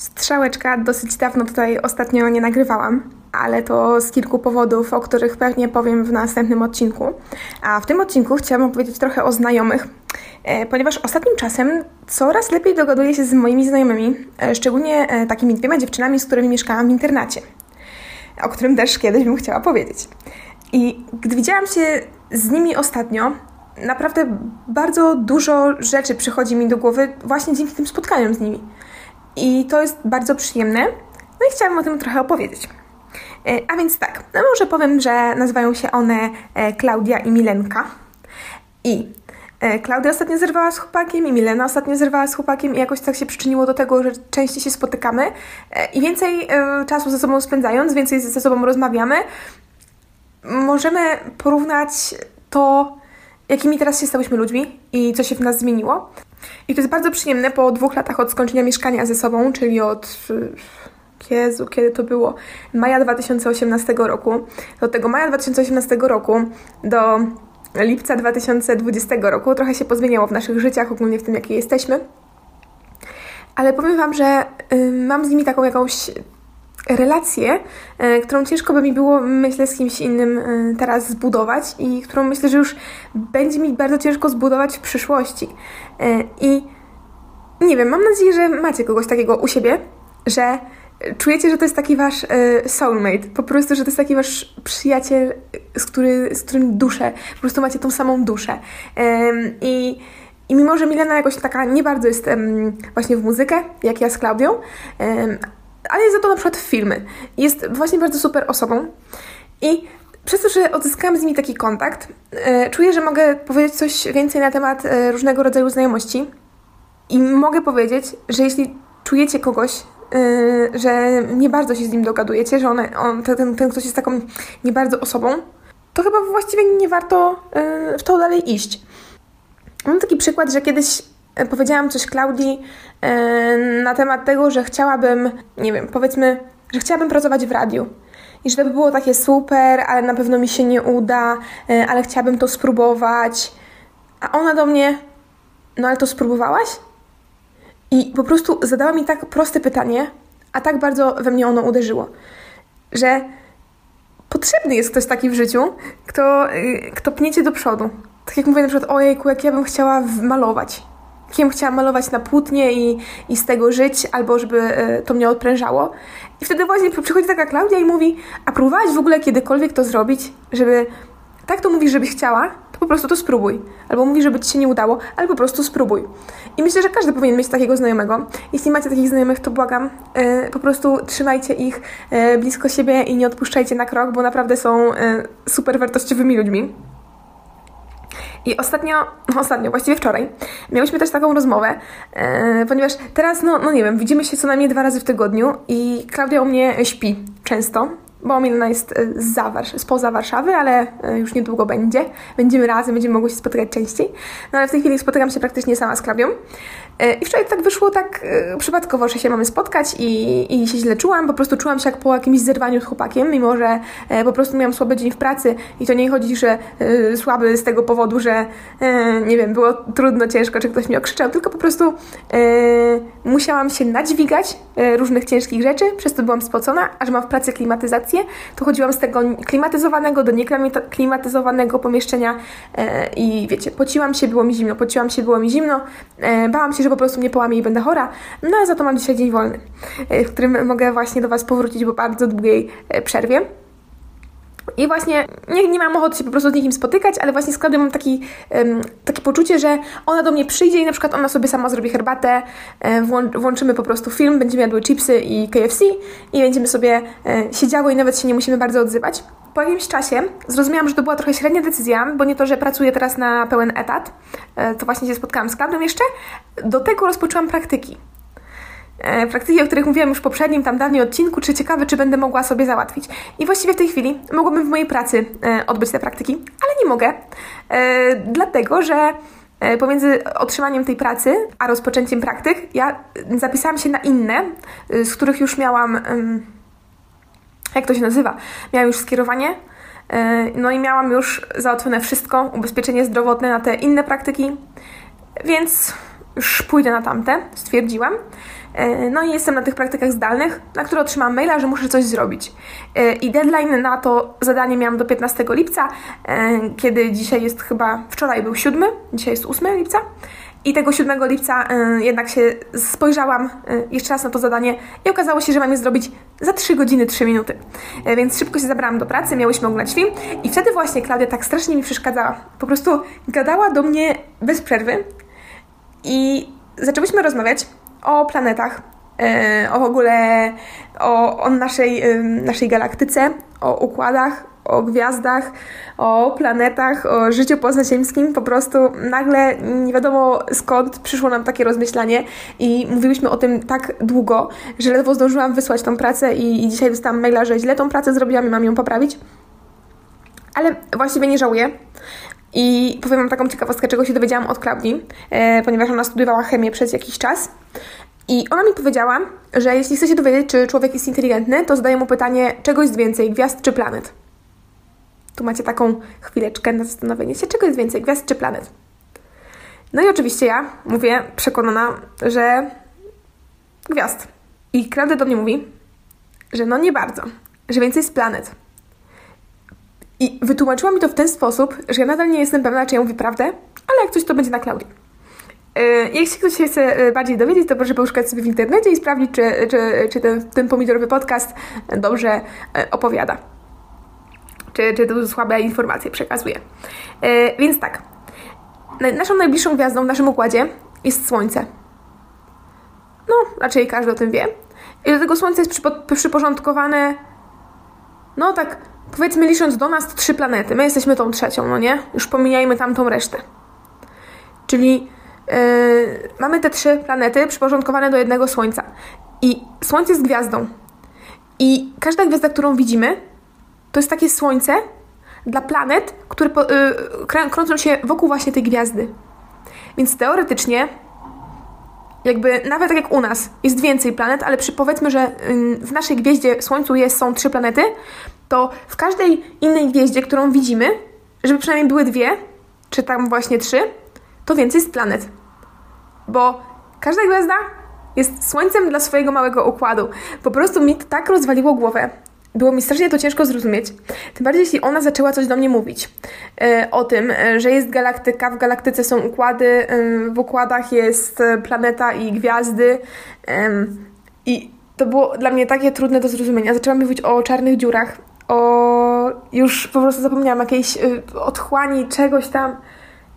Strzałeczka dosyć dawno tutaj ostatnio nie nagrywałam, ale to z kilku powodów, o których pewnie powiem w następnym odcinku. A w tym odcinku chciałam opowiedzieć trochę o znajomych, ponieważ ostatnim czasem coraz lepiej dogaduję się z moimi znajomymi, szczególnie takimi dwiema dziewczynami, z którymi mieszkałam w internacie, o którym też kiedyś bym chciała powiedzieć. I gdy widziałam się z nimi ostatnio, naprawdę bardzo dużo rzeczy przychodzi mi do głowy właśnie dzięki tym spotkaniom z nimi. I to jest bardzo przyjemne, no i chciałabym o tym trochę opowiedzieć. A więc tak, no może powiem, że nazywają się one Klaudia i Milenka. I Klaudia ostatnio zerwała z chłopakiem i Milena ostatnio zerwała z chłopakiem i jakoś tak się przyczyniło do tego, że częściej się spotykamy i więcej czasu ze sobą spędzając, więcej ze sobą rozmawiamy, możemy porównać to, jakimi teraz się stałyśmy ludźmi i co się w nas zmieniło. I to jest bardzo przyjemne po 2 latach od skończenia mieszkania ze sobą, czyli od... Jezu, kiedy to było? Maja 2018 roku. Od tego maja 2018 roku do lipca 2020 roku trochę się pozmieniało w naszych życiach, ogólnie w tym, jakie jesteśmy. Ale powiem Wam, że mam z nimi taką jakąś relację, którą ciężko by mi było, myślę, z kimś innym teraz zbudować i którą myślę, że już będzie mi bardzo ciężko zbudować w przyszłości. I nie wiem, mam nadzieję, że macie kogoś takiego u siebie, że czujecie, że to jest taki wasz soulmate, po prostu, że to jest taki wasz przyjaciel, z którym duszę, po prostu macie tą samą duszę. I mimo, że Milena jakoś taka nie bardzo jest właśnie w muzykę, jak ja z Klaudią, ale jest za to na przykład w filmy. Jest właśnie bardzo super osobą i przez to, że odzyskałam z nimi taki kontakt, czuję, że mogę powiedzieć coś więcej na temat różnego rodzaju znajomości i mogę powiedzieć, że jeśli czujecie kogoś, że nie bardzo się z nim dogadujecie, że ten ktoś jest taką nie bardzo osobą, to chyba właściwie nie warto w to dalej iść. Mam taki przykład, że kiedyś powiedziałam coś Klaudii na temat tego, że chciałabym, nie wiem, powiedzmy, że chciałabym pracować w radiu i że to by było takie super, ale na pewno mi się nie uda, ale chciałabym to spróbować. A ona do mnie, no ale to spróbowałaś? I po prostu zadała mi tak proste pytanie, a tak bardzo we mnie ono uderzyło, że potrzebny jest ktoś taki w życiu, kto pnie cię do przodu. Tak jak mówię na przykład, ojejku, jak ja bym chciała malować. Jak ja bym chciała malować na płótnie i z tego żyć, albo żeby to mnie odprężało. I wtedy właśnie przychodzi taka Klaudia i mówi, a próbowałaś w ogóle kiedykolwiek to zrobić, żeby... Tak to mówisz, żebyś chciała, to po prostu to spróbuj. Albo mówisz, żeby ci się nie udało, ale po prostu spróbuj. I myślę, że każdy powinien mieć takiego znajomego. Jeśli macie takich znajomych, to błagam, po prostu trzymajcie ich blisko siebie i nie odpuszczajcie na krok, bo naprawdę są super wartościowymi ludźmi. I ostatnio, właściwie wczoraj, miałyśmy też taką rozmowę, ponieważ teraz, no nie wiem, widzimy się co najmniej 2 razy w tygodniu i Klaudia u mnie śpi często, bo Milena jest spoza Warszawy, ale już niedługo będzie. Będziemy razem, będziemy mogły się spotykać częściej. No ale w tej chwili spotykam się praktycznie sama z Klaudią. I wczoraj tak wyszło, tak przypadkowo, że się mamy spotkać i się źle czułam. Po prostu czułam się jak po jakimś zerwaniu z chłopakiem, mimo że po prostu miałam słaby dzień w pracy i to nie chodzi, że słaby z tego powodu, że nie wiem, było trudno, ciężko, czy ktoś mnie okrzyczał, tylko po prostu musiałam się nadźwigać różnych ciężkich rzeczy, przez to byłam spocona, a że mam w pracy klimatyzację, to chodziłam z tego klimatyzowanego do nieklimatyzowanego pomieszczenia i wiecie, pociłam się, było mi zimno, bałam się, że po prostu mnie połamie i będę chora, no a za to mam dzisiaj dzień wolny, w którym mogę właśnie do Was powrócić po bardzo długiej przerwie. I właśnie nie mam ochoty się po prostu z nikim spotykać, ale właśnie z Klaudią mam takie poczucie, że ona do mnie przyjdzie i na przykład ona sobie sama zrobi herbatę, włączymy po prostu film, będziemy jadły chipsy i KFC i będziemy sobie siedziały i nawet się nie musimy bardzo odzywać. Po jakimś czasie zrozumiałam, że to była trochę średnia decyzja, bo nie to, że pracuję teraz na pełen etat, to właśnie się spotkałam z Klaudią jeszcze, do tego rozpoczęłam praktyki, o których mówiłam już w poprzednim, tam dawniej odcinku, czy ciekawe, czy będę mogła sobie załatwić. I właściwie w tej chwili mogłabym w mojej pracy odbyć te praktyki, ale nie mogę, dlatego że pomiędzy otrzymaniem tej pracy a rozpoczęciem praktyk ja zapisałam się na inne, z których już miałam, jak to się nazywa, miałam już skierowanie, no i miałam już załatwione wszystko, ubezpieczenie zdrowotne na te inne praktyki, więc już pójdę na tamte, stwierdziłam. No i jestem na tych praktykach zdalnych, na które otrzymałam maila, że muszę coś zrobić. I deadline na to zadanie miałam do 15 lipca, kiedy dzisiaj jest chyba, wczoraj był 7, dzisiaj jest 8 lipca. I tego 7 lipca jednak się spojrzałam jeszcze raz na to zadanie i okazało się, że mam je zrobić za 3 godziny 3 minuty. Więc szybko się zabrałam do pracy, miałyśmy oglądać film i wtedy właśnie Klaudia tak strasznie mi przeszkadzała. Po prostu gadała do mnie bez przerwy i zaczęłyśmy rozmawiać o planetach, o w ogóle o naszej galaktyce, o układach, o gwiazdach, o planetach, o życiu pozaziemskim. Po prostu nagle nie wiadomo skąd przyszło nam takie rozmyślanie i mówiłyśmy o tym tak długo, że ledwo zdążyłam wysłać tą pracę i dzisiaj dostałam maila, że źle tą pracę zrobiłam i mam ją poprawić. Ale właściwie nie żałuję. I powiem Wam taką ciekawostkę, czego się dowiedziałam od Klaudii, ponieważ ona studiowała chemię przez jakiś czas. I ona mi powiedziała, że jeśli chce się dowiedzieć, czy człowiek jest inteligentny, to zadaje mu pytanie, czego jest więcej, gwiazd czy planet? Tu macie taką chwileczkę na zastanowienie się, czego jest więcej, gwiazd czy planet? No i oczywiście ja mówię, przekonana, że gwiazd. I Klaudia do mnie mówi, że no nie bardzo, że więcej jest planet. I wytłumaczyła mi to w ten sposób, że ja nadal nie jestem pewna, czy ja mówię prawdę, ale jak coś, to będzie na Klaudii. Jeśli ktoś się chce bardziej dowiedzieć, to proszę poszukać sobie w internecie i sprawdzić, czy ten pomidorowy podcast dobrze opowiada. Czy to słabe informacje przekazuje. Więc tak. Naszą najbliższą gwiazdą w naszym układzie jest Słońce. No, raczej każdy o tym wie. I do tego Słońce jest przyporządkowane, no tak, powiedzmy, licząc do nas 3 planety. My jesteśmy tą trzecią, no nie? Już pomijajmy tamtą resztę. Czyli mamy te 3 planety przyporządkowane do jednego Słońca. I Słońce jest gwiazdą. I każda gwiazda, którą widzimy, to jest takie Słońce dla planet, które krążą się wokół właśnie tej gwiazdy. Więc teoretycznie, jakby nawet tak jak u nas, jest więcej planet, ale powiedzmy, że w naszej gwieździe Słońcu są 3 planety, to w każdej innej gwieździe, którą widzimy, żeby przynajmniej były 2, czy tam właśnie 3, to więcej jest planet. Bo każda gwiazda jest Słońcem dla swojego małego układu. Po prostu mi to tak rozwaliło głowę. Było mi strasznie to ciężko zrozumieć. Tym bardziej, jeśli ona zaczęła coś do mnie mówić. O tym, że jest galaktyka, w galaktyce są układy, w układach jest planeta i gwiazdy. I to było dla mnie takie trudne do zrozumienia. Zaczęła mówić o czarnych dziurach, o... już po prostu zapomniałam, jakiejś otchłani, czegoś tam.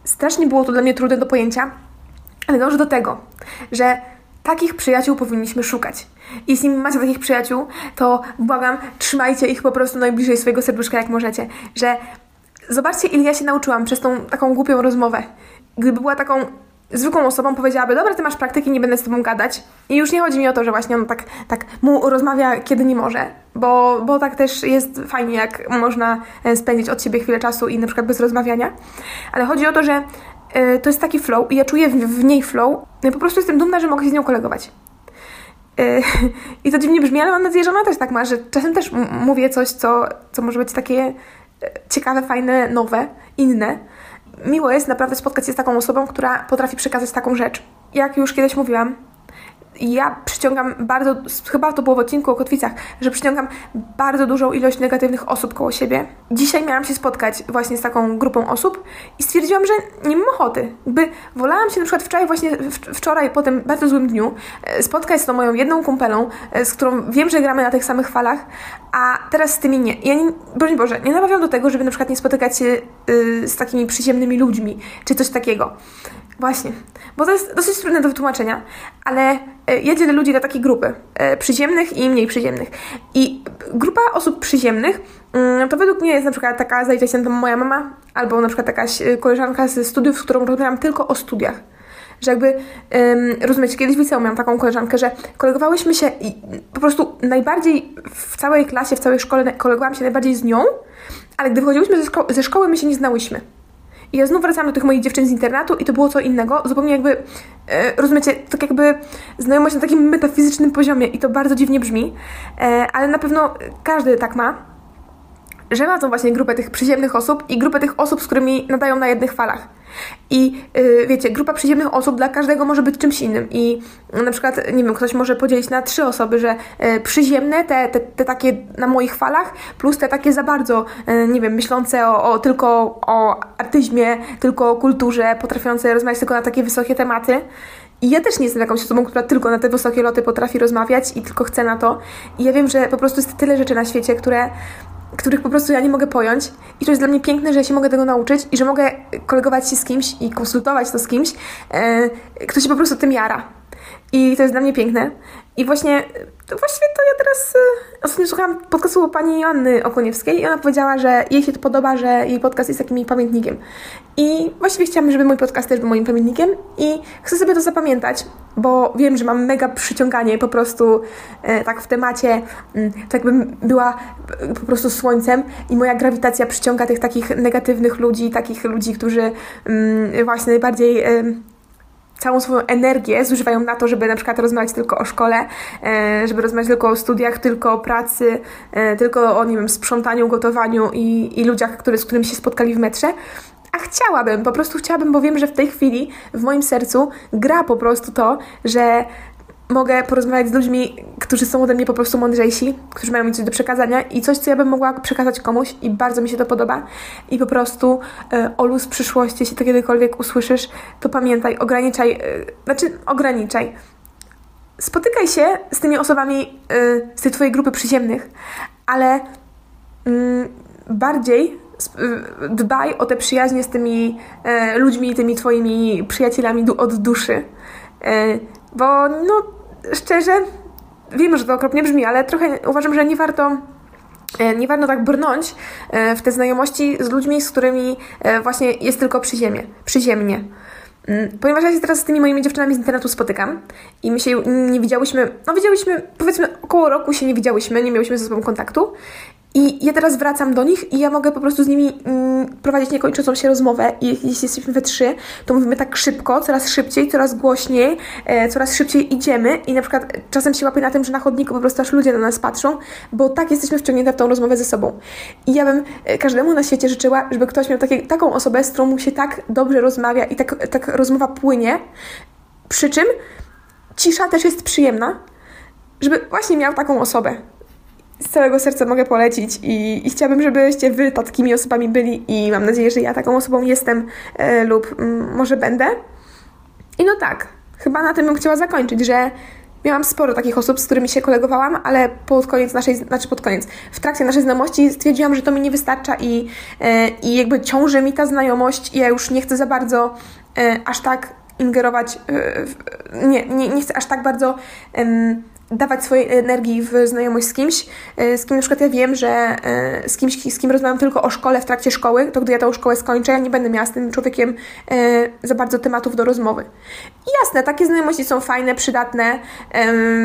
Strasznie było to dla mnie trudne do pojęcia. Ale dążę do tego, że takich przyjaciół powinniśmy szukać. Jeśli macie takich przyjaciół, to błagam, trzymajcie ich po prostu najbliżej swojego serduszka, jak możecie. Że zobaczcie, ile ja się nauczyłam przez tą taką głupią rozmowę. Gdyby była taką zwykłą osobą, powiedziałaby, dobra, ty masz praktyki, nie będę z tobą gadać. I już nie chodzi mi o to, że właśnie on tak mu rozmawia, kiedy nie może. Bo tak też jest fajnie, jak można spędzić od siebie chwilę czasu i na przykład bez rozmawiania. Ale chodzi o to, że to jest taki flow i ja czuję w niej flow. Ja po prostu jestem dumna, że mogę się z nią kolegować. I to dziwnie brzmi, ale mam nadzieję, że ona też tak ma, że czasem też mówię coś, co może być takie ciekawe, fajne, nowe, inne. Miło jest naprawdę spotkać się z taką osobą, która potrafi przekazać taką rzecz. Jak już kiedyś mówiłam, ja przyciągam bardzo, chyba to było w odcinku o kotwicach, że przyciągam bardzo dużą ilość negatywnych osób koło siebie. Dzisiaj miałam się spotkać właśnie z taką grupą osób i stwierdziłam, że nie mam ochoty. Wolałam się na przykład wczoraj po tym bardzo złym dniu spotkać z tą moją jedną kumpelą, z którą wiem, że gramy na tych samych falach, a teraz z tymi nie. Ja nie, broń Boże, nie namawiam do tego, żeby na przykład nie spotykać się z takimi przyziemnymi ludźmi, czy coś takiego. Właśnie, bo to jest dosyć trudne do wytłumaczenia, ale ja dzielę ludzi na takie grupy, przyziemnych i mniej przyziemnych. I grupa osób przyziemnych to według mnie jest na przykład taka, zajdzie się tam moja mama, albo na przykład jakaś koleżanka ze studiów, z którą rozmawiałam tylko o studiach. Że jakby, rozumiecie, kiedyś w liceum miałam taką koleżankę, że kolegowałyśmy się i po prostu najbardziej w całej klasie, w całej szkole kolegowałam się najbardziej z nią, ale gdy wychodziłyśmy ze szkoły, my się nie znałyśmy. I ja znów wracałam do tych moich dziewczyn z internatu i to było co innego. Zupełnie jakby, rozumiecie, tak jakby znajomość na takim metafizycznym poziomie i to bardzo dziwnie brzmi, ale na pewno każdy tak ma, że ma tą właśnie grupę tych przyziemnych osób i grupę tych osób, z którymi nadają na jednych falach. I wiecie, grupa przyziemnych osób dla każdego może być czymś innym. I na przykład, nie wiem, ktoś może podzielić na 3 osoby, że przyziemne, te takie na moich falach, plus te takie za bardzo, nie wiem, myślące tylko o artyzmie, tylko o kulturze, potrafiące rozmawiać tylko na takie wysokie tematy. I ja też nie jestem jakąś osobą, która tylko na te wysokie loty potrafi rozmawiać i tylko chce na to. I ja wiem, że po prostu jest tyle rzeczy na świecie, których po prostu ja nie mogę pojąć. I to jest dla mnie piękne, że ja się mogę tego nauczyć i że mogę kolegować się z kimś i konsultować to z kimś, kto się po prostu tym jara. I to jest dla mnie piękne. I właśnie, to właściwie to ja teraz ostatnio słuchałam podcastu pani Joanny Okuniewskiej i ona powiedziała, że jej się to podoba, że jej podcast jest takim jej pamiętnikiem. I właściwie chciałam, żeby mój podcast też był moim pamiętnikiem i chcę sobie to zapamiętać, bo wiem, że mam mega przyciąganie po prostu tak w temacie, tak bym była po prostu słońcem i moja grawitacja przyciąga tych takich negatywnych ludzi, którzy właśnie najbardziej... całą swoją energię zużywają na to, żeby na przykład rozmawiać tylko o szkole, żeby rozmawiać tylko o studiach, tylko o pracy, tylko o, nie wiem, sprzątaniu, gotowaniu i ludziach, z którymi się spotkali w metrze. A chciałabym, bo wiem, że w tej chwili w moim sercu gra po prostu to, że mogę porozmawiać z ludźmi, którzy są ode mnie po prostu mądrzejsi, którzy mają mi coś do przekazania i coś, co ja bym mogła przekazać komuś i bardzo mi się to podoba. I po prostu, Olu, z przyszłości, jeśli to kiedykolwiek usłyszysz, to pamiętaj, ograniczaj. Spotykaj się z tymi osobami z tej twojej grupy przyziemnych, ale bardziej dbaj o te przyjaźnie z tymi ludźmi, tymi twoimi przyjacielami od duszy. Bo no szczerze, wiem, że to okropnie brzmi, ale trochę uważam, że nie warto tak brnąć w te znajomości z ludźmi, z którymi właśnie jest tylko przyziemnie. Ponieważ ja się teraz z tymi moimi dziewczynami z internetu spotykam i my się nie widziałyśmy, powiedzmy około roku się nie widziałyśmy, nie miałyśmy ze sobą kontaktu. I ja teraz wracam do nich i ja mogę po prostu z nimi prowadzić niekończącą się rozmowę i jeśli jesteśmy we 3, to mówimy tak szybko, coraz szybciej, coraz głośniej, coraz szybciej idziemy i na przykład czasem się łapię na tym, że na chodniku po prostu aż ludzie na nas patrzą, bo tak jesteśmy wciągnięte w tą rozmowę ze sobą. I ja bym każdemu na świecie życzyła, żeby ktoś miał taką osobę, z którą mu się tak dobrze rozmawia i tak rozmowa płynie, przy czym cisza też jest przyjemna, żeby właśnie miał taką osobę. Z całego serca mogę polecić i chciałabym, żebyście wy takimi osobami byli i mam nadzieję, że ja taką osobą jestem lub może będę. I no tak, chyba na tym bym chciała zakończyć, że miałam sporo takich osób, z którymi się kolegowałam, ale w trakcie naszej znajomości stwierdziłam, że to mi nie wystarcza i jakby ciąży mi ta znajomość i ja już nie chcę za bardzo aż tak ingerować, nie chcę aż tak bardzo... dawać swojej energii w znajomość z kimś, z kim na przykład ja wiem, że z kim rozmawiam tylko o szkole w trakcie szkoły, to gdy ja tą szkołę skończę, ja nie będę miała z tym człowiekiem za bardzo tematów do rozmowy. I jasne, takie znajomości są fajne, przydatne,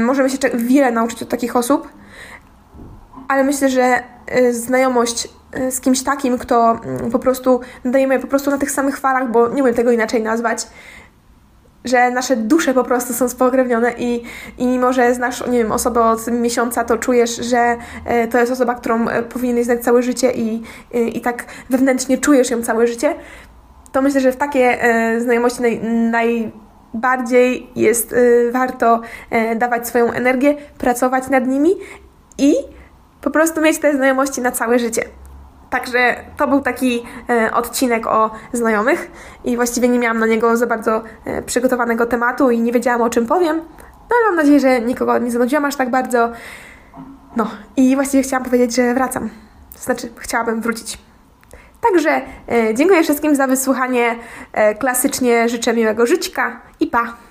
możemy się wiele nauczyć od takich osób, ale myślę, że znajomość z kimś takim, kto po prostu dajemy po prostu na tych samych falach, bo nie umiem tego inaczej nazwać, że nasze dusze po prostu są spokrewnione i mimo, że znasz, nie wiem, osobę od miesiąca, to czujesz, że to jest osoba, którą powinieneś znać całe życie i tak wewnętrznie czujesz ją całe życie, to myślę, że w takie znajomości najbardziej jest warto dawać swoją energię, pracować nad nimi i po prostu mieć te znajomości na całe życie. Także to był taki odcinek o znajomych i właściwie nie miałam na niego za bardzo przygotowanego tematu i nie wiedziałam, o czym powiem. No ale mam nadzieję, że nikogo nie zanudziłam aż tak bardzo. No i właściwie chciałam powiedzieć, że wracam. Znaczy, chciałabym wrócić. Także dziękuję wszystkim za wysłuchanie. Klasycznie życzę miłego żyćka i pa!